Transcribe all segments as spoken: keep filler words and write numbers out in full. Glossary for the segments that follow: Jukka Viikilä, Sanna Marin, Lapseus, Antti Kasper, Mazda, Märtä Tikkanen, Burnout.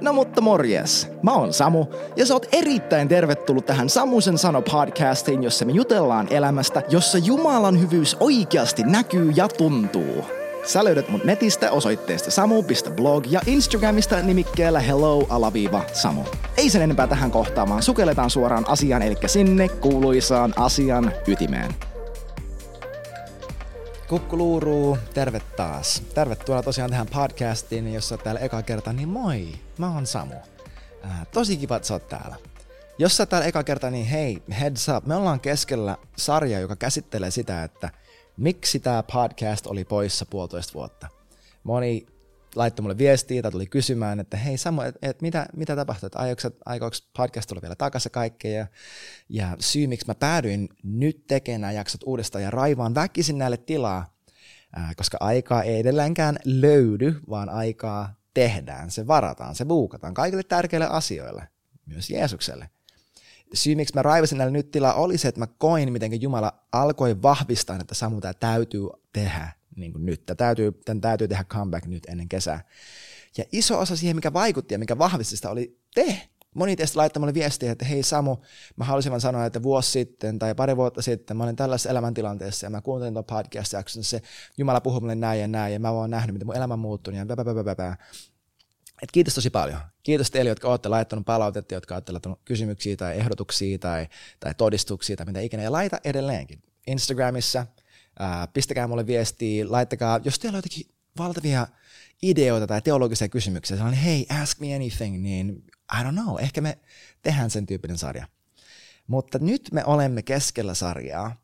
No mutta morjes, mä oon Samu ja sä oot erittäin tervetullut tähän Samusen sano podcastiin, jossa me jutellaan elämästä, jossa Jumalan hyvyys oikeasti näkyy ja tuntuu. Sä löydät mut netistä osoitteesta samu piste blog ja Instagramista nimikkeellä hello alaviiva samu. Ei sen enempää tähän kohtaamaan, sukelletaan suoraan asiaan, eli sinne kuuluisaan asian ytimeen. Kukkuluuruu, terve taas. Tervetuloa tosiaan tähän podcastiin, jossa olet täällä eka kerta, niin moi, mä oon Samu. Äh, tosi kiva, että sä oot täällä. Jos sä oot täällä eka kerta, niin hei, heads up, me ollaan keskellä sarjaa, joka käsittelee sitä, että miksi tää podcast oli poissa puolitoista vuotta. Moni laittoi mulle viestiä tai tuli kysymään, että hei Samu, et, et mitä, mitä tapahtui, että aikooko podcast tulla vielä takaisin kaikkea. Ja, ja syy, miksi mä päädyin nyt tekemään nämä jaksot uudestaan ja raivaan väkisin näille tilaa, äh, koska aikaa ei edelleenkään löydy, vaan aikaa tehdään, se varataan, se buukataan kaikille tärkeille asioille, myös Jeesukselle. Syy, miksi mä raivasin näille nyt tilaa, oli se, että mä koin, miten Jumala alkoi vahvistaa, että Samu, tämä täytyy tehdä. Niin kuin nyt. Tämä täytyy, tämän täytyy tehdä comeback nyt ennen kesää. Ja iso osa siihen, mikä vaikutti ja mikä vahvisti sitä, oli te. Moni teistä laittoi mulle viestiä, että hei Samu, mä halusin vaan sanoa, että vuosi sitten tai pari vuotta sitten mä olin tällaisessa elämäntilanteessa ja mä kuuntelin tuon podcast-jakson, se Jumala puhui mulle näin ja näin ja mä oon nähnyt, miten mun elämä muuttunut ja väpäpäpäpäpää. Et kiitos tosi paljon. Kiitos teille, jotka olette laittanut palautetta, jotka olette laittanut kysymyksiä tai ehdotuksia tai, tai todistuksia tai mitä ikinä. Ja laita edelleenkin Instagramissa. Uh, pistäkää mulle viestiä, laittakaa, jos teillä on jotakin valtavia ideoita tai teologisia kysymyksiä, sellainen hei, ask me anything, niin I don't know, ehkä me tehdään sen tyyppinen sarja. Mutta nyt me olemme keskellä sarjaa,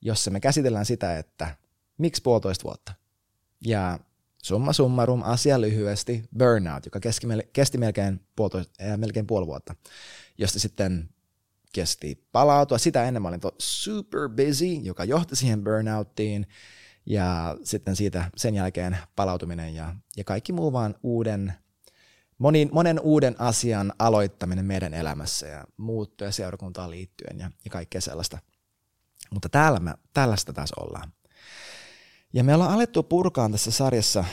jossa me käsitellään sitä, että miksi puolitoista vuotta. Ja summa summarum, asia lyhyesti, burnout, joka keski, kesti melkein, äh, melkein puoli vuotta, josta sitten kesti palautua. Sitä ennen mä olin super busy, joka johti siihen burnouttiin, ja sitten siitä sen jälkeen palautuminen ja, ja kaikki muu vaan uuden, monin, monen uuden asian aloittaminen meidän elämässä ja muuttoja seurakuntaan liittyen ja, ja kaikkea sellaista. Mutta täällä me, tällaista taas ollaan. Ja me ollaan alettu purkaan tässä sarjassa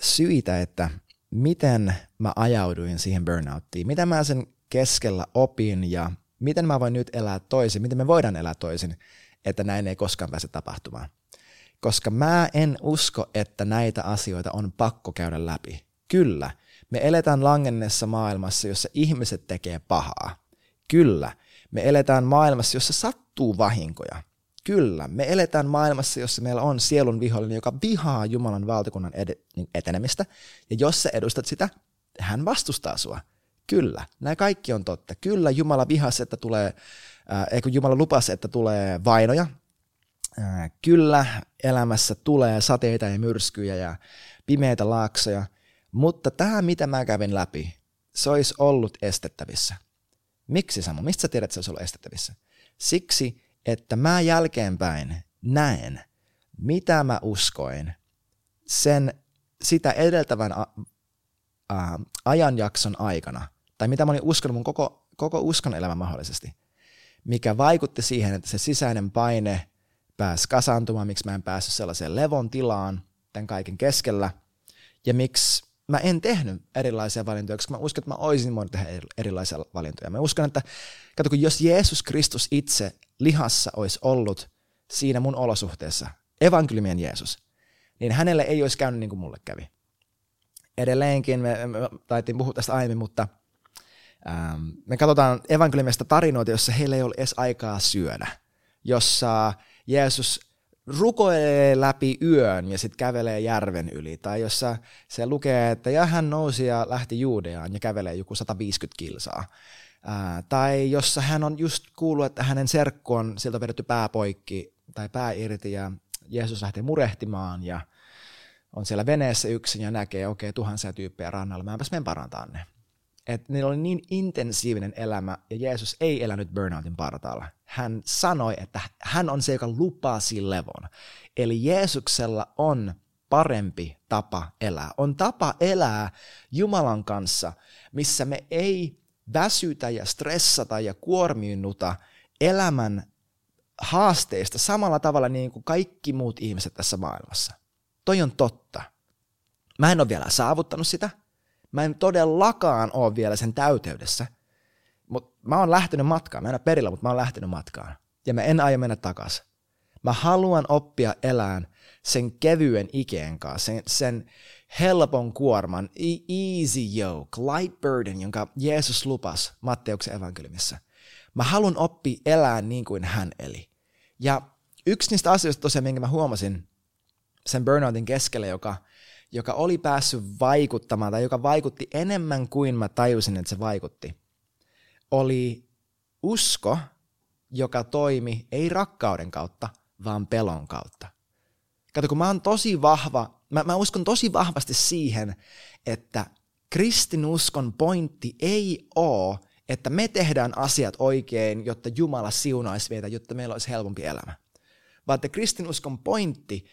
syitä, että miten mä ajauduin siihen burnouttiin, mitä mä sen keskellä opin ja miten mä voin nyt elää toisin, miten me voidaan elää toisin, että näin ei koskaan pääse tapahtumaan. Koska mä en usko, että näitä asioita on pakko käydä läpi. Kyllä, me eletään langenneessa maailmassa, jossa ihmiset tekee pahaa. Kyllä, me eletään maailmassa, jossa sattuu vahinkoja. Kyllä, me eletään maailmassa, jossa meillä on sielun vihollinen, joka vihaa Jumalan valtakunnan ed- etenemistä. Ja jos sä edustat sitä, hän vastustaa sua. Kyllä, nämä kaikki on totta. Kyllä Jumala vihasi, että tulee, äh, eikö Jumala lupasi, että tulee vainoja. Äh, kyllä elämässä tulee sateita ja myrskyjä ja pimeitä laaksoja, mutta tämä, mitä mä kävin läpi, se olisi ollut estettävissä. Miksi Samu? Mistä sä tiedät, että se olisi ollut estettävissä? Siksi, että mä jälkeenpäin näen, mitä mä uskoin sen sitä edeltävän a- a- ajanjakson aikana. Tai mitä mä olin uskonut mun koko, koko uskon elämä mahdollisesti, mikä vaikutti siihen, että se sisäinen paine pääsi kasaantumaan, miksi mä en päässyt sellaiseen levon tilaan tämän kaiken keskellä, ja miksi mä en tehnyt erilaisia valintoja, koska mä uskon, että mä olisin voinut tehdä erilaisia valintoja. Mä uskon, että katso, kun jos Jeesus Kristus itse lihassa olisi ollut siinä mun olosuhteessa, evankeliumien Jeesus, niin hänelle ei olisi käynyt niin kuin mulle kävi. Edelleenkin, me, me taittiin puhua tästä aiemmin, mutta me katsotaan evankeliumista tarinoita, jossa heillä ei ole edes aikaa syödä, jossa Jeesus rukoilee läpi yön ja sitten kävelee järven yli, tai jossa se lukee, että ja hän nousi ja lähti Juudeaan ja kävelee joku sata viisikymmentä kilsaa, tai jossa hän on just kuullut, että hänen serkku on siltä vedetty pää poikki tai pää irti ja Jeesus lähtee murehtimaan ja on siellä veneessä yksin ja näkee, okei, okay, tuhansia tyyppejä rannalla, mä enpäs menen parantaa ne. Että niillä oli niin intensiivinen elämä, ja Jeesus ei elänyt burnoutin partaalla. Hän sanoi, että hän on se, joka lupasi levon. Eli Jeesuksella on parempi tapa elää. On tapa elää Jumalan kanssa, missä me ei väsytä ja stressata ja kuormiinnuta elämän haasteista samalla tavalla niin kuin kaikki muut ihmiset tässä maailmassa. Toi on totta. Mä en ole vielä saavuttanut sitä. Mä en todellakaan ole vielä sen täyteydessä. Mut mä oon lähtenyt matkaan. Mä en ole perillä, mutta mä oon lähtenyt matkaan. Ja mä en aio mennä takaisin. Mä haluan oppia elään sen kevyen ikeen kanssa, sen, sen helpon kuorman, easy yoke, light burden, jonka Jeesus lupasi Matteuksen evankeliumissa. Mä haluan oppia elää niin kuin hän eli. Ja yksi niistä asioista tosiaan, minkä mä huomasin sen burnoutin keskellä, joka, joka oli päässyt vaikuttamaan tai joka vaikutti enemmän kuin mä tajusin, että se vaikutti, oli usko, joka toimi ei rakkauden kautta, vaan pelon kautta. Kato, kun mä oon tosi vahva, mä, mä uskon tosi vahvasti siihen, että kristinuskon pointti ei ole, että me tehdään asiat oikein, jotta Jumala siunaisi meitä, jotta meillä olisi helpompi elämä. Vaan että kristinuskon pointti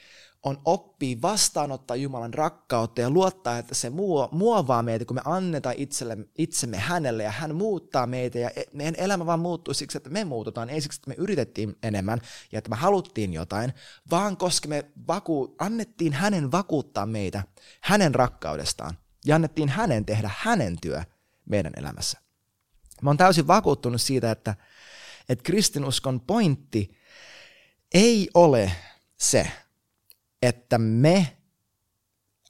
on oppia vastaanottaa Jumalan rakkautta ja luottaa, että se muovaa meitä, kun me annetaan itselle, itsemme hänelle ja hän muuttaa meitä ja meidän elämä vaan muuttuu siksi, että me muututaan, ei siksi, että me yritettiin enemmän ja että me haluttiin jotain, vaan koska me vaku- annettiin hänen vakuuttaa meitä hänen rakkaudestaan ja annettiin hänen tehdä hänen työ meidän elämässä. Mä oon täysin vakuuttunut siitä, että, että kristinuskon pointti ei ole se, että me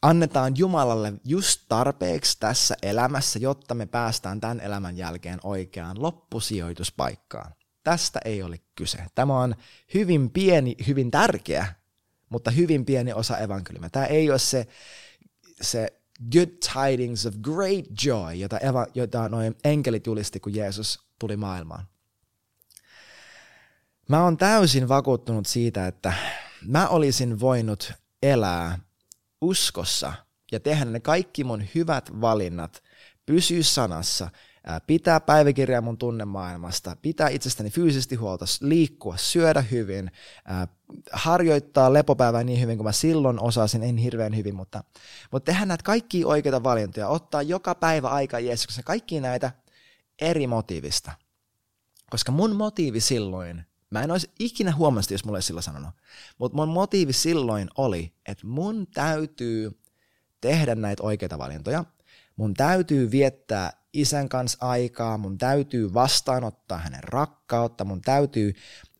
annetaan Jumalalle just tarpeeksi tässä elämässä, jotta me päästään tämän elämän jälkeen oikeaan loppusijoituspaikkaan. Tästä ei ole kyse. Tämä on hyvin pieni, hyvin tärkeä, mutta hyvin pieni osa evankeliumia. Tämä ei ole se, se good tidings of great joy, jota, eva, jota noin enkelit julisti, kun Jeesus tuli maailmaan. Mä oon täysin vakuuttunut siitä, että mä olisin voinut elää uskossa ja tehdä ne kaikki mun hyvät valinnat, pysyä sanassa, pitää päiväkirjaa mun tunnemaailmasta, pitää itsestäni fyysisesti huolta, liikkua, syödä hyvin, harjoittaa lepopäivää niin hyvin kuin mä silloin osasin, en hirveän hyvin, mutta, mutta tehdä näitä kaikkia oikeita valintoja, ottaa joka päivä aikaa Jeesuksessa, kaikki näitä eri motiivista. Koska mun motiivi silloin, mä en olisi ikinä huomannut, jos mulle ei silloin sanonut, mutta mun motiivi silloin oli, että mun täytyy tehdä näitä oikeita valintoja, mun täytyy viettää isän kanssa aikaa, mun täytyy vastaanottaa hänen rakkautta, mun täytyy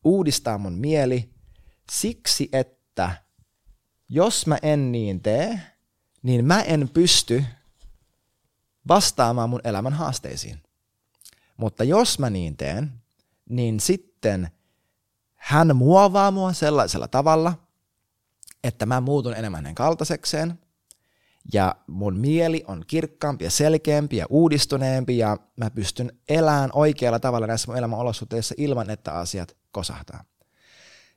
uudistaa mun mieli siksi, että jos mä en niin tee, niin mä en pysty vastaamaan mun elämän haasteisiin. Mutta jos mä niin teen, niin sitten hän muovaa mua sellaisella tavalla, että mä muutun enemmän hänen kaltaisekseen ja mun mieli on kirkkaampi ja selkeämpi ja uudistuneempi ja mä pystyn elämään oikealla tavalla näissä mun elämän olosuhteissa ilman, että asiat kosahtaa.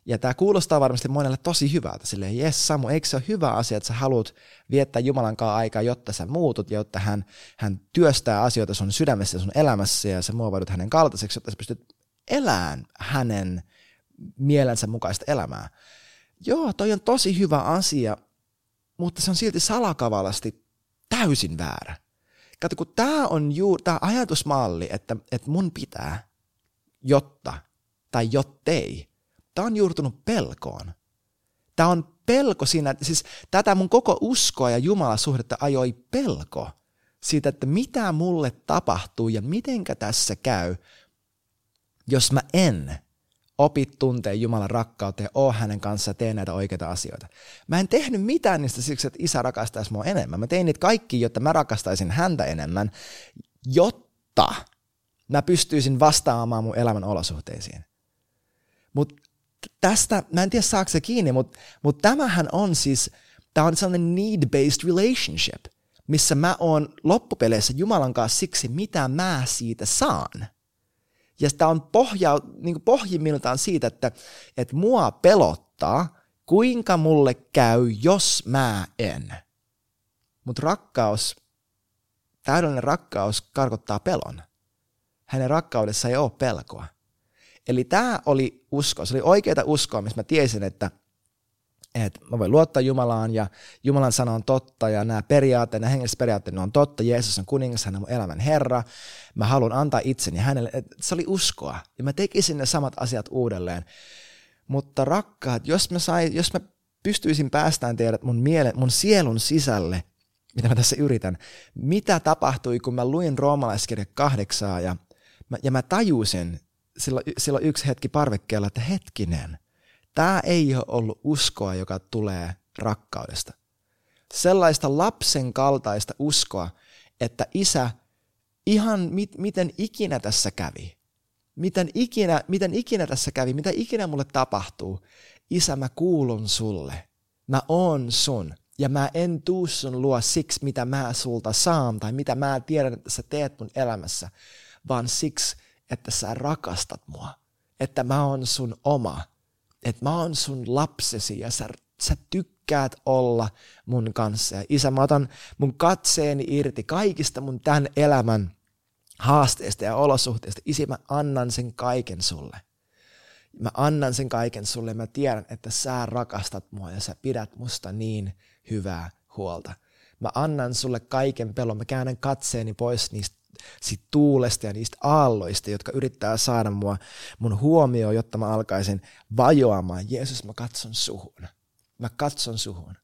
Ja tää kuulostaa varmasti monelle tosi hyvältä, silleen jes Samu, eikö se ole hyvä asia, että sä haluat viettää Jumalan kanssa aikaa, jotta sä muutut ja jotta hän, hän työstää asioita sun sydämessä ja sun elämässä ja sä muovaudut hänen kaltaiseksi, jotta sä pystyt elämään hänen mielensä mukaista elämää. Joo, toi on tosi hyvä asia, mutta se on silti salakavalasti täysin väärä. Kato, kun tää on juuri tää ajatusmalli, että, että mun pitää, jotta tai jottei. Tämä on juurtunut pelkoon. Tämä on pelko siinä, siis tätä mun koko uskoa ja Jumalasuhdetta ajoi pelko siitä, että mitä mulle tapahtuu ja mitenkä tässä käy, jos mä en opi tuntee Jumalan rakkautta ja oo hänen kanssaan tee näitä oikeita asioita. Mä en tehnyt mitään niistä siksi, että isä rakastaisi mua enemmän. Mä tein niitä kaikki, jotta mä rakastaisin häntä enemmän, jotta mä pystyisin vastaamaan mun elämän olosuhteisiin. Mut tästä, mä en tiedä saako se kiinni, mutta mut tämähän on siis, tämä on sellainen need-based relationship, missä mä oon loppupeleissä Jumalan kanssa siksi, mitä mä siitä saan. Ja tämä on pohja, niin pohjimmiltaan siitä, että, että mua pelottaa, kuinka mulle käy, jos mä en. Mutta rakkaus, täydellinen rakkaus karkottaa pelon. Hänen rakkaudessa ei ole pelkoa. Eli tämä oli usko, se oli oikeaa uskoa, missä mä tiesin, että, että mä voin luottaa Jumalaan ja Jumalan sana on totta ja nämä periaatteet, nämä hengelliset periaatteet on totta, Jeesus on kuningas, hän on mun elämän Herra, mä haluan antaa itseni hänelle, se oli uskoa ja mä tekisin ne samat asiat uudelleen. Mutta rakkaat, jos mä, sai, jos mä pystyisin päästään teidät mun, mielen, mun sielun sisälle mitä mä tässä yritän. Mitä tapahtui, kun mä luin roomalaiskirja kahdeksaa ja mä, ja mä tajusin silloin, silloin yksi hetki parvekkeella, että hetkinen, tää ei ole ollut uskoa, joka tulee rakkaudesta. Sellaista lapsen kaltaista uskoa, että isä, ihan mit, miten ikinä tässä kävi, miten ikinä, miten ikinä tässä kävi, mitä ikinä mulle tapahtuu, isä, mä kuulun sulle, mä oon sun. Ja mä en tuu sun luo siksi, mitä mä sulta saan tai mitä mä tiedän, että sä teet mun elämässä, vaan siksi, että sä rakastat mua. Että mä oon sun oma. Että mä oon sun lapsesi ja sä, sä tykkäät olla mun kanssa. Ja isä, mä otan mun katseeni irti kaikista mun tämän elämän haasteista ja olosuhteista. Isi, mä annan sen kaiken sulle. Mä annan sen kaiken sulle ja mä tiedän, että sä rakastat mua ja sä pidät musta niin hyvää huolta. Mä annan sulle kaiken pelon. Mä käännän katseeni pois niistä sit tuulesta ja niistä aalloista, jotka yrittää saada mua, mun huomioon, jotta mä alkaisin vajoamaan. Jeesus, mä katson suhun. Mä katson suhun.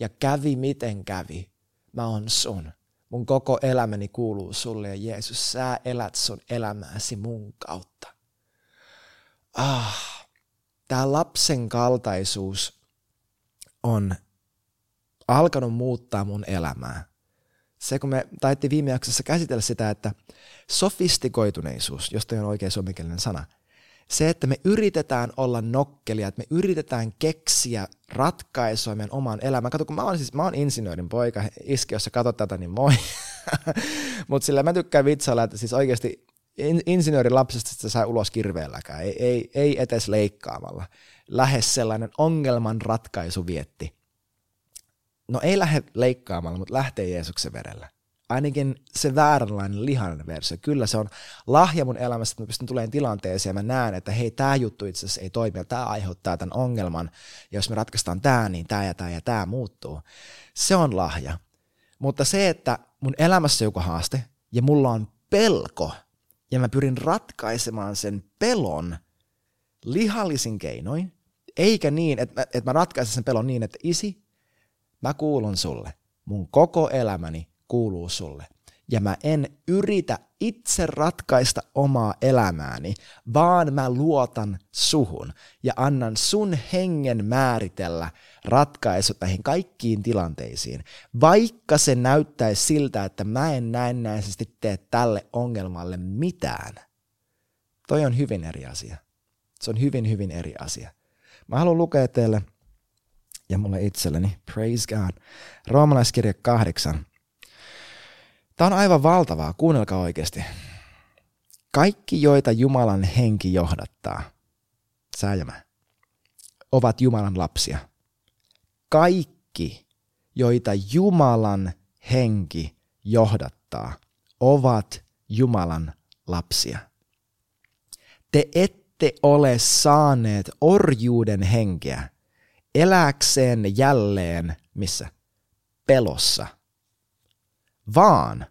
Ja kävi miten kävi. Mä oon sun. Mun koko elämäni kuuluu sulle ja Jeesus, sä elät sun elämääsi mun kautta. Ah, tää lapsen kaltaisuus on alkanut muuttaa mun elämää. Se, kun me taittiin viime jaksossa käsitellä sitä, että sofistikoituneisuus, josta on oikein suomenkielinen sana, se, että me yritetään olla nokkelia, että me yritetään keksiä ratkaisua meidän omaan elämään. Kato, kun mä oon, siis, mä oon insinöörin poika, iski, jos sä katot tätä, niin moi. Mutta sillä mä tykkään vitsailla, että siis oikeasti in, insinöörin lapsesta sitä saa ulos kirveelläkään, ei, ei, ei etes leikkaamalla. Lähes sellainen ongelmanratkaisu vietti. No ei lähde leikkaamalla, mutta lähtee Jeesuksen verellä. Ainakin se vääränlainen lihainen versio. Kyllä se on lahja mun elämässä, että mä pystyn tulemaan tilanteeseen ja mä näen, että hei, tää juttu itse asiassa ei toimi, tää aiheuttaa tämän ongelman. Ja jos me ratkaistaan tää, niin tää ja tää ja tää muuttuu. Se on lahja. Mutta se, että mun elämässä on joku haaste ja mulla on pelko ja mä pyrin ratkaisemaan sen pelon lihallisin keinoin, eikä niin, että mä, että mä ratkaisen sen pelon niin, että isi, mä kuulun sulle. Mun koko elämäni kuuluu sulle. Ja mä en yritä itse ratkaista omaa elämääni, vaan mä luotan suhun ja annan sun hengen määritellä ratkaisut näihin kaikkiin tilanteisiin. Vaikka se näyttäisi siltä, että mä en näennäisesti tee tälle ongelmalle mitään. Toi on hyvin eri asia. Se on hyvin, hyvin eri asia. Mä haluan lukea teille ja mulle itselleni, praise God, roomalaiskirja kahdeksan. Tämä on aivan valtavaa, kuunnelkaa oikeasti. Kaikki, joita Jumalan henki johdattaa, sä ja mä, ovat Jumalan lapsia. Kaikki, joita Jumalan henki johdattaa, ovat Jumalan lapsia. Te ette ole saaneet orjuuden henkeä, elääkseen jälleen, missä? Pelossa. Vaan,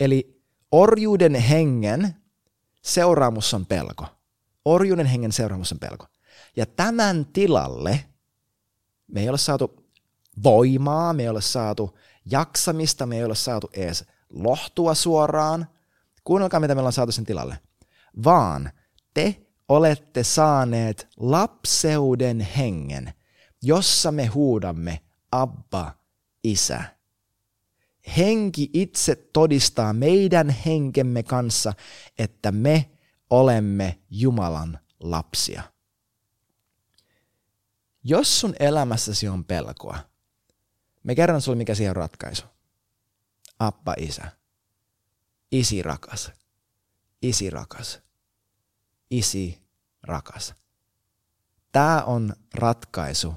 eli orjuuden hengen seuraamus on pelko. Orjuuden hengen seuraamus on pelko. Ja tämän tilalle me ei ole saatu voimaa, me ei ole saatu jaksamista, me ei ole saatu edes lohtua suoraan. Kuunnelkaa, mitä meillä on saatu sen tilalle. Vaan te olette saaneet lapseuden hengen, jossa me huudamme, Abba, Isä. Henki itse todistaa meidän henkemme kanssa, että me olemme Jumalan lapsia. Jos sun elämässäsi on pelkoa, me kerron sulle, mikä siihen on ratkaisu. Abba, Isä. Isi rakas. Isi rakas. Isi rakas. Tää on ratkaisu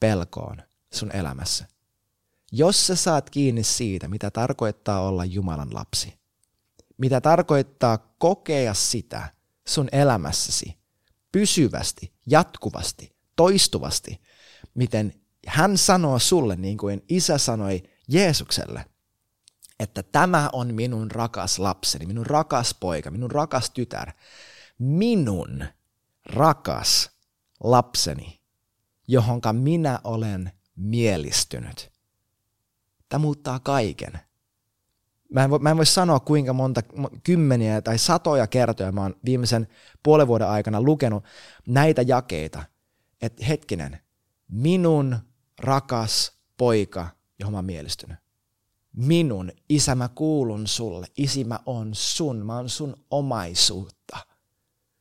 pelkoon sun elämässä. Jos sä saat kiinni siitä, mitä tarkoittaa olla Jumalan lapsi, mitä tarkoittaa kokea sitä sun elämässäsi pysyvästi, jatkuvasti, toistuvasti, miten hän sanoo sulle, niin kuin isä sanoi Jeesukselle, että tämä on minun rakas lapseni, minun rakas poika, minun rakas tytär, minun rakas lapseni, johonka minä olen mielistynyt. tämä muuttaa kaiken. Mä en, voi, mä en voi sanoa, kuinka monta kymmeniä tai satoja kertoja mä oon viimeisen puolen vuoden aikana lukenut näitä jakeita, että hetkinen, minun rakas poika, johon mä oon mielistynyt. Minun, isä, mä kuulun sulle, isi, mä oon sun, mä oon sun omaisuutta.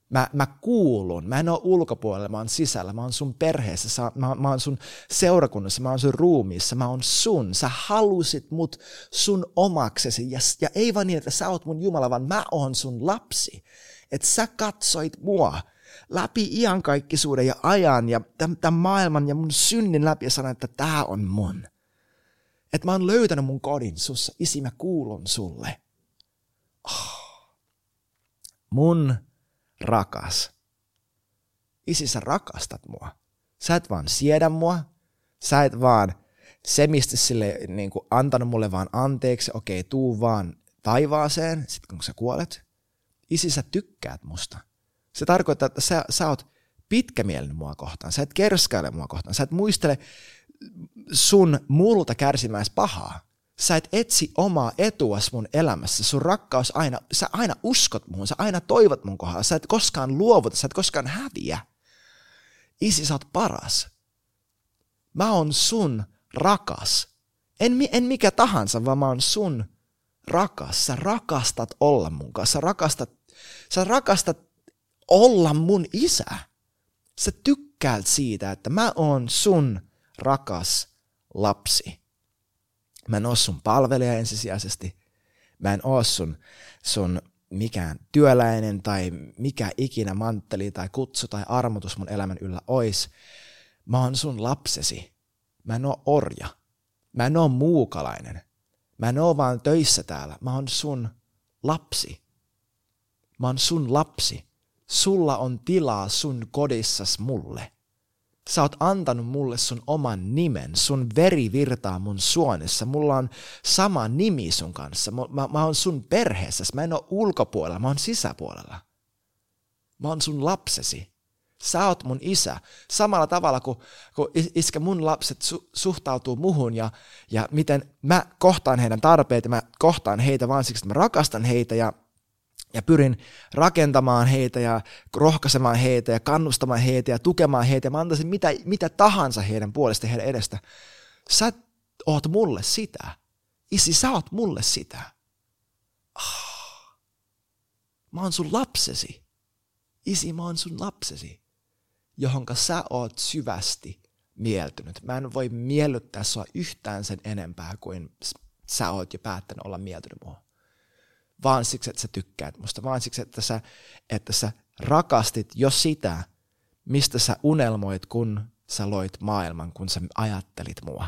Mä, mä kuulun, mä en oo ulkopuolella, mä oon sisällä, mä oon sun perheessä, mä, mä oon sun seurakunnassa, mä oon sun ruumiissa, mä oon sun. Sä halusit mut sun omaksesi ja, ja ei vaan niin, että sä oot mun Jumala, vaan mä oon sun lapsi. Että sä katsoit mua läpi iankaikkisuuden ja ajan ja tämän maailman ja mun synnin läpi ja sanoit, että tää on mun. Että mä oon löytänyt mun kodin sussa, isi, mä kuulun sulle. Oh. Mun rakas. Isi, sä rakastat mua. Sä et vaan siedä mua. Sä et vaan semistä sille niin kuin antanut mulle vaan anteeksi. Okei, tuu vaan taivaaseen, sit kun sä kuolet. Isi, sä tykkäät musta. Se tarkoittaa, että sä, sä oot pitkämielinen mua kohtaan. Sä et kerskäile mua kohtaan. Sä et muistele sun multa kärsimäis pahaa. Sä et etsi omaa etuas mun elämässä. Sun rakkaus aina, sä aina uskot muun, sä aina toivot mun kohdalla. Sä et koskaan luovuta, sä et koskaan häviä. Isi, sä oot paras. Mä oon sun rakas. En, en mikä tahansa, vaan mä oon sun rakas. Sä rakastat olla mun kanssa. Sä rakastat, sä rakastat olla mun isä. Sä tykkäät siitä, että mä oon sun rakas lapsi. Mä en oo sun palvelija ensisijaisesti. Mä en oo sun, sun mikään työläinen tai mikä ikinä mantteli tai kutsu tai armotus mun elämän yllä ois. Mä oon sun lapsesi. Mä en oo orja. Mä en oo muukalainen. Mä en oo vaan töissä täällä. Mä oon sun lapsi. Mä oon sun lapsi. Sulla on tilaa sun kodissas mulle. Sä oot antanut mulle sun oman nimen, sun veri virtaa mun suonessa, mulla on sama nimi sun kanssa, mä, mä, mä oon sun perheessä, mä en oo ulkopuolella, mä oon sisäpuolella. Mä oon sun lapsesi, sä oot mun isä, samalla tavalla kuin, kuin iskä mun lapset su, suhtautuu muhun ja, ja miten mä kohtaan heidän tarpeet ja mä kohtaan heitä vaan siksi, että mä rakastan heitä ja Ja pyrin rakentamaan heitä ja rohkaisemaan heitä ja kannustamaan heitä ja tukemaan heitä. Mä antaisin mitä, mitä tahansa heidän puolesta heidän edestä. Sä oot mulle sitä. Isi, sä oot mulle sitä. Ah. Mä oon sun lapsesi. Isi, mä oon sun lapsesi, johonka sä oot syvästi mieltynyt. Mä en voi miellyttää sua yhtään sen enempää kuin sä oot jo päättänyt olla mieltynyt mua. Vaan siksi, että sä tykkäät musta, vaan siksi, että sä, että sä rakastit jo sitä, mistä sä unelmoit, kun sä loit maailman, kun sä ajattelit mua.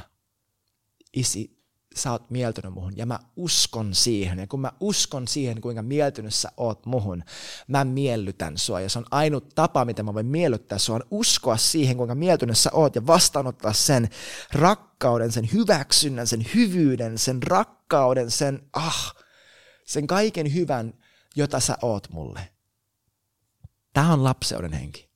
Isi, sä oot mieltynyt muhun ja mä uskon siihen. Ja kun mä uskon siihen, kuinka mieltynyt sä oot muhun, mä miellytän sua. Ja se on ainut tapa, miten mä voin miellyttää sua, on uskoa siihen, kuinka mieltynyt sä oot ja vastaanottaa sen rakkauden, sen hyväksynnän, sen hyvyyden, sen rakkauden, sen ah... sen kaiken hyvän, jota sä oot mulle. Tää on lapseuden henki.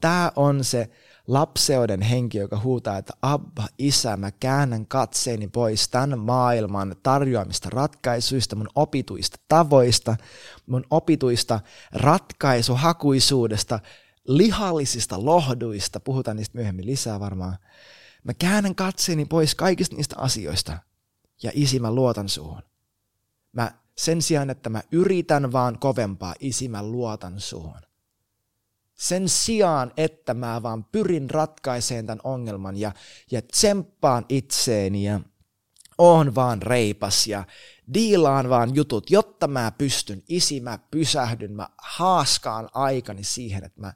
Tää on se lapseuden henki, joka huutaa, että Abba, isä, mä käännän katseeni pois tämän maailman tarjoamista ratkaisuista, mun opituista tavoista, mun opituista ratkaisuhakuisuudesta, lihallisista lohduista. Puhutaan niistä myöhemmin lisää varmaan. Mä käännän katseeni pois kaikista niistä asioista. Ja isi, mä luotan suhun. Mä Sen sijaan, että mä yritän vaan kovempaa, isi, mä luotan suhun. Sen sijaan, että mä vaan pyrin ratkaiseen tämän ongelman ja, ja tsemppaan itseeni ja oon vaan reipas ja diilaan vaan jutut, jotta mä pystyn, isi, mä pysähdyn, mä haaskaan aikani siihen, että mä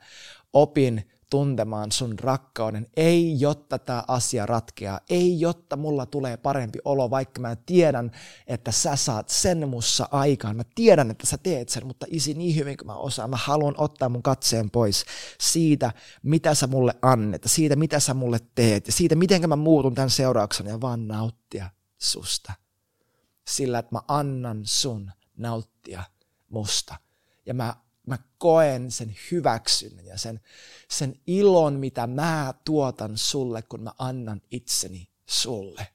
opin tuntemaan sun rakkauden, ei jotta tämä asia ratkeaa, ei jotta mulla tulee parempi olo, vaikka mä tiedän, että sä saat sen mussa aikaan, mä tiedän, että sä teet sen, mutta isi, niin hyvin kuin mä osaan, mä haluan ottaa mun katseen pois siitä, mitä sä mulle annet, siitä, mitä sä mulle teet, ja siitä, miten mä muutun tämän seurauksena, ja vaan nauttia susta, sillä että mä annan sun nauttia musta, ja mä Mä koen sen hyväksynnän ja sen, sen ilon, mitä mä tuotan sulle, kun mä annan itseni sulle.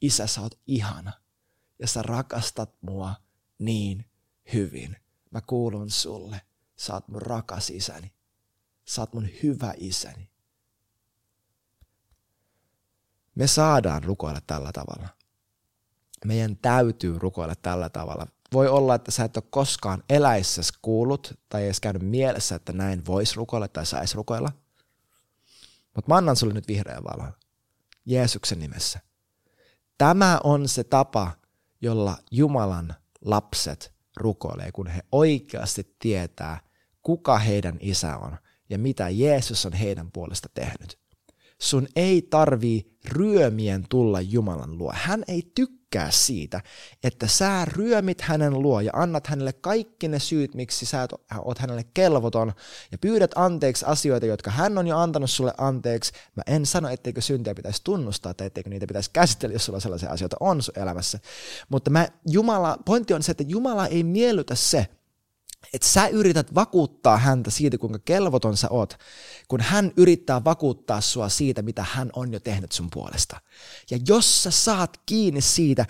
Isä, sä oot ihana ja sä rakastat mua niin hyvin. Mä kuulun sulle. Sä oot mun rakas isäni. Sä oot mun hyvä isäni. Me saadaan rukoilla tällä tavalla. Meidän täytyy rukoilla tällä tavalla. Voi olla, että sä et ole koskaan eläissäsi kuullut tai edes käynyt mielessä, että näin voisi rukoilla tai saisi rukoilla. Mutta mä annan sulle nyt vihreän valon. Jeesuksen nimessä. Tämä on se tapa, jolla Jumalan lapset rukoilee, kun he oikeasti tietää, kuka heidän isä on ja mitä Jeesus on heidän puolesta tehnyt. Sun ei tarvii ryömien tulla Jumalan luo. Hän ei tykkää siitä, että sä ryömit hänen luo ja annat hänelle kaikki ne syyt, miksi sä oot hänelle kelvoton ja pyydät anteeksi asioita, jotka hän on jo antanut sulle anteeksi. Mä en sano, etteikö syntejä pitäisi tunnustaa tai etteikö niitä pitäisi käsitellä, jos sulla sellaisia asioita on sun elämässä. Mutta mä, Jumala, pointti on se, että Jumala ei miellytä se, että sä yrität vakuuttaa häntä siitä, kuinka kelvoton sä oot, kun hän yrittää vakuuttaa sua siitä, mitä hän on jo tehnyt sun puolesta. Ja jos sä saat kiinni siitä,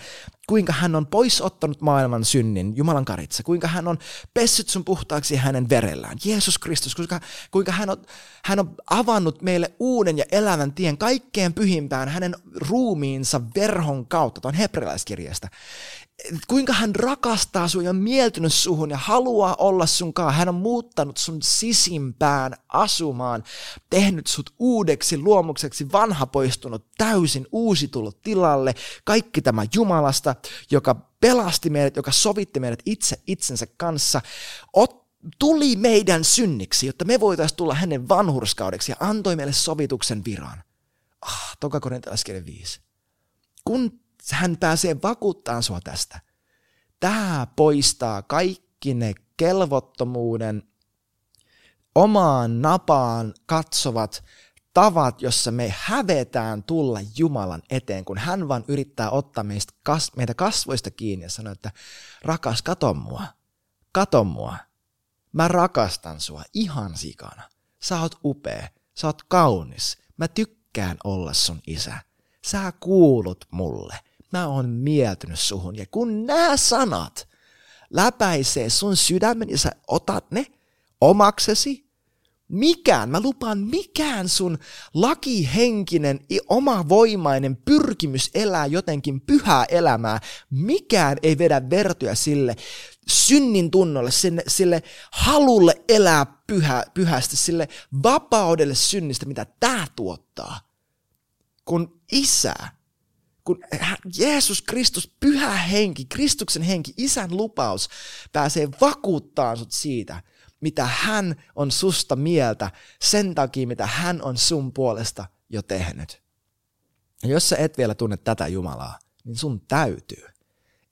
kuinka hän on pois ottanut maailman synnin, Jumalan karitsa, kuinka hän on pessyt sun puhtaaksi hänen verellään, Jeesus Kristus, kuinka, kuinka hän, on, hän on avannut meille uuden ja elävän tien kaikkeen pyhimpään hänen ruumiinsa verhon kautta, tuon hebrealaiskirjasta. Kuinka hän rakastaa sun ja on mieltynyt suhun ja haluaa olla sunkaan. Hän on muuttanut sun sisimpään asumaan, tehnyt sut uudeksi luomukseksi, vanha poistunut, täysin uusi tullut tilalle. Kaikki tämä Jumalasta, joka pelasti meidät, joka sovitti meidät itse itsensä kanssa, otti. Tuli meidän synniksi, jotta me voitaisiin tulla hänen vanhurskaudeksi ja antoi meille sovituksen viran. Ah, toka korintalaiskirje viisi. Kun hän pääsee vakuuttaan sua tästä. Tämä poistaa kaikki ne kelvottomuuden, omaan napaan katsovat tavat, jossa me hävetään tulla Jumalan eteen, kun hän vaan yrittää ottaa meistä, meitä kasvoista kiinni ja sanoo, että rakas, kato mua, kato mua. Mä rakastan sua ihan sikana. Sä oot upea, sä oot kaunis, mä tykkään olla sun isä. Sä kuulut mulle. Mä oon mieltynyt suhun. Ja kun nämä sanat läpäisee sun sydämen ja sä otat ne omaksesi, mikään, mä lupaan mikään sun lakihenkinen, omavoimainen pyrkimys elää jotenkin pyhää elämää, mikään ei vedä vertoja sille synnin tunnolle, sille, sille halulle elää pyhä, pyhästi, sille vapaudelle synnistä, mitä tää tuottaa. Kun isä, kun Jeesus Kristus, pyhä henki, Kristuksen henki, isän lupaus pääsee vakuuttaan sut siitä, mitä hän on susta mieltä sen takia, mitä hän on sun puolesta jo tehnyt. Ja jos sä et vielä tunne tätä Jumalaa, niin sun täytyy.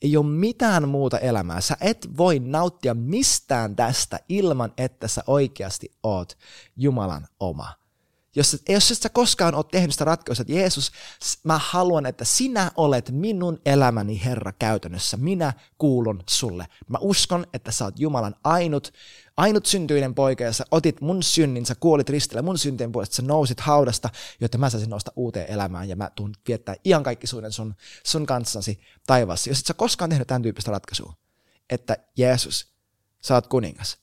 Ei ole mitään muuta elämää. Sä et voi nauttia mistään tästä ilman, että sä oikeasti oot Jumalan oma. Jos, jos et sä koskaan oot tehnyt sitä ratkaisua, että Jeesus, mä haluan, että sinä olet minun elämäni Herra käytännössä. Minä kuulun sulle. Mä uskon, että sä oot Jumalan ainut, ainut syntyinen poika, ja sä otit mun synnin, sä kuolit ristillä mun syntien puolesta, sä nousit haudasta, jotta mä saisin nousta uuteen elämään, ja mä tuun viettää iankaikkisuuden sun, sun kanssasi taivaassa. Jos et sä koskaan tehnyt tämän tyyppistä ratkaisua, että Jeesus, sä oot kuningas,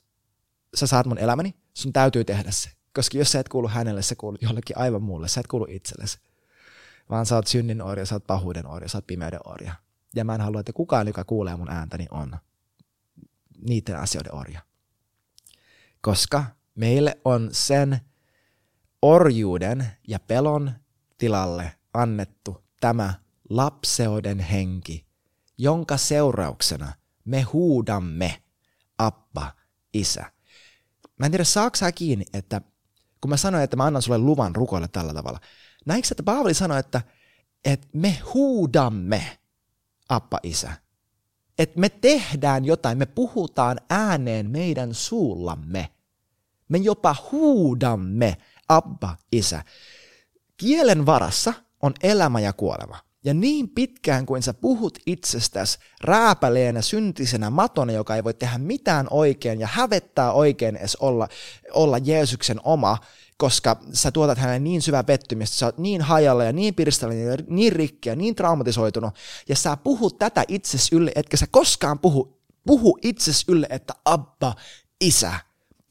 sä saat mun elämäni, sun täytyy tehdä se. Koska jos sä et kuulu hänelle, sä kuulut jollekin aivan muulle, sä et kuulu itsellesi. Vaan sä oot synnin orja, sä oot pahuuden orja, sä oot pimeyden orja. Ja mä en halua, että kukaan, joka kuulee mun ääntäni, on niiden asioiden orja. Koska meille on sen orjuuden ja pelon tilalle annettu tämä lapseuden henki, jonka seurauksena me huudamme Abba, Isä. Mä en tiedä, saako sä kiinni, että kun mä sanoin, että mä annan sulle luvan rukoilla tällä tavalla. Näinkö, että Paavali sanoi, että, että me huudamme Abba, Isä. Että me tehdään jotain, me puhutaan ääneen meidän suullamme. Me jopa huudamme Abba, Isä. Kielen varassa on elämä ja kuolema. Ja niin pitkään kuin sä puhut itsestäsi rääpäleenä, syntisenä matona, joka ei voi tehdä mitään oikein ja hävettää oikein edes olla, olla Jeesuksen oma, koska sä tuotat hänelle niin syvää pettymistä, sä oot niin hajalla ja niin pirstallinen ja niin rikki ja niin traumatisoitunut, ja sä puhut tätä itses ylle, etkä sä koskaan puhu, puhu itses ylle, että Abba, isä,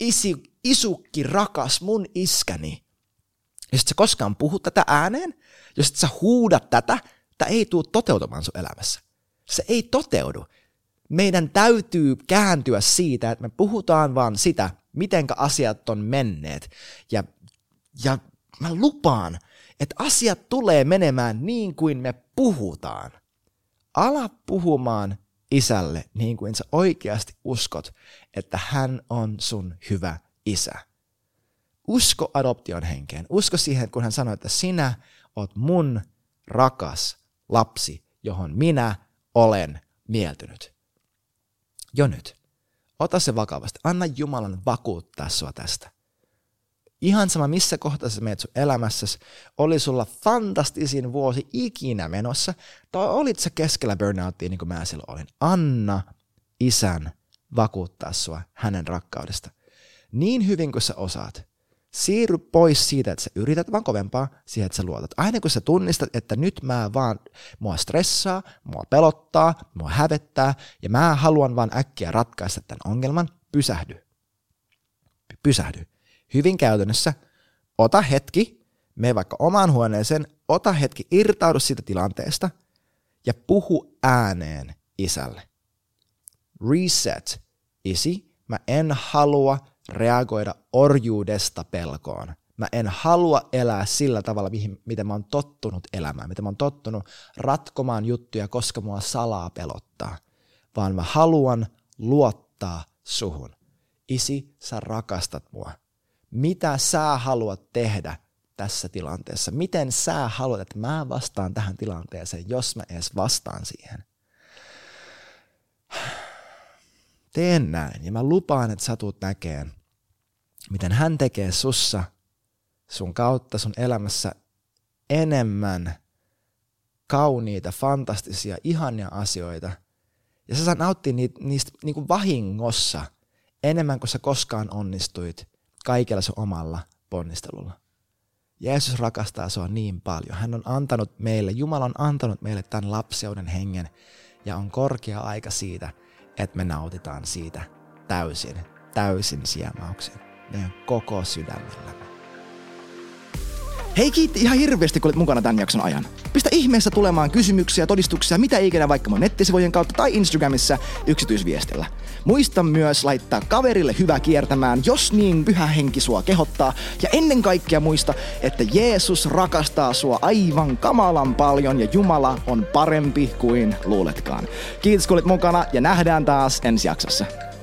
isi, isukki, rakas, mun iskäni. Jos et sä koskaan puhu tätä ääneen, jos et sä huudat tätä, tämä ei tule toteutumaan sun elämässä. Se ei toteudu. Meidän täytyy kääntyä siitä, että me puhutaan vaan sitä, mitenkä asiat on menneet. Ja, ja mä lupaan, että asiat tulee menemään niin kuin me puhutaan. Ala puhumaan isälle niin kuin sä oikeasti uskot, että hän on sun hyvä isä. Usko adoption henkeen. Usko siihen, kun hän sanoi, että sinä oot mun rakas lapsi, johon minä olen mieltynyt. Jo nyt. Ota se vakavasti. Anna Jumalan vakuuttaa sua tästä. Ihan sama missä kohtaa sä meet sun elämässäsi, oli sulla fantastisin vuosi ikinä menossa, tai olit sä keskellä burnoutia niin kuin mä silloin olin. Anna isän vakuuttaa sua hänen rakkaudesta. Niin hyvin kuin sä osaat. Siirry pois siitä, että sä yrität vaan kovempaa, siihen, että sä luotat. Aina kun sä tunnistat, että nyt mä vaan, mua stressaa, mua pelottaa, mua hävettää, ja mä haluan vaan äkkiä ratkaista tämän ongelman, pysähdy. Pysähdy. Hyvin käytännössä, ota hetki, mene vaikka omaan huoneeseen, ota hetki, irtaudu siitä tilanteesta, ja puhu ääneen isälle. Reset, isi, mä en halua reagoida orjuudesta pelkoon. Mä en halua elää sillä tavalla, mihin, miten mä oon tottunut elämään, miten mä oon tottunut ratkomaan juttuja, koska mua salaa pelottaa, vaan mä haluan luottaa suhun. Isi, sä rakastat mua. Mitä sä haluat tehdä tässä tilanteessa? Miten sä haluat, että mä vastaan tähän tilanteeseen, jos mä edes vastaan siihen? Teen näin ja mä lupaan, että sä tulet näkemään, miten hän tekee sussa, sun kautta, sun elämässä enemmän kauniita, fantastisia, ihania asioita. Ja sä saat nauttia niitä, niistä niin kuin vahingossa enemmän kuin sä koskaan onnistuit kaikella sun omalla ponnistelulla. Jeesus rakastaa sua niin paljon. Hän on antanut meille, Jumala on antanut meille tämän lapseuden hengen ja on korkea aika siitä, että me nautitaan siitä täysin, täysin siemauksen meidän koko sydämellämme. Hei, kiitti ihan hirveästi, kun olet mukana tämän jakson ajan. Pistä ihmeessä tulemaan kysymyksiä ja todistuksia, mitä ikinä vaikka mun nettisivujen kautta tai Instagramissa yksityisviestillä. Muista myös laittaa kaverille hyvä kiertämään, jos niin pyhä henki sua kehottaa. Ja ennen kaikkea muista, että Jeesus rakastaa sua aivan kamalan paljon ja Jumala on parempi kuin luuletkaan. Kiitos, kun olet mukana ja nähdään taas ensi jaksossa.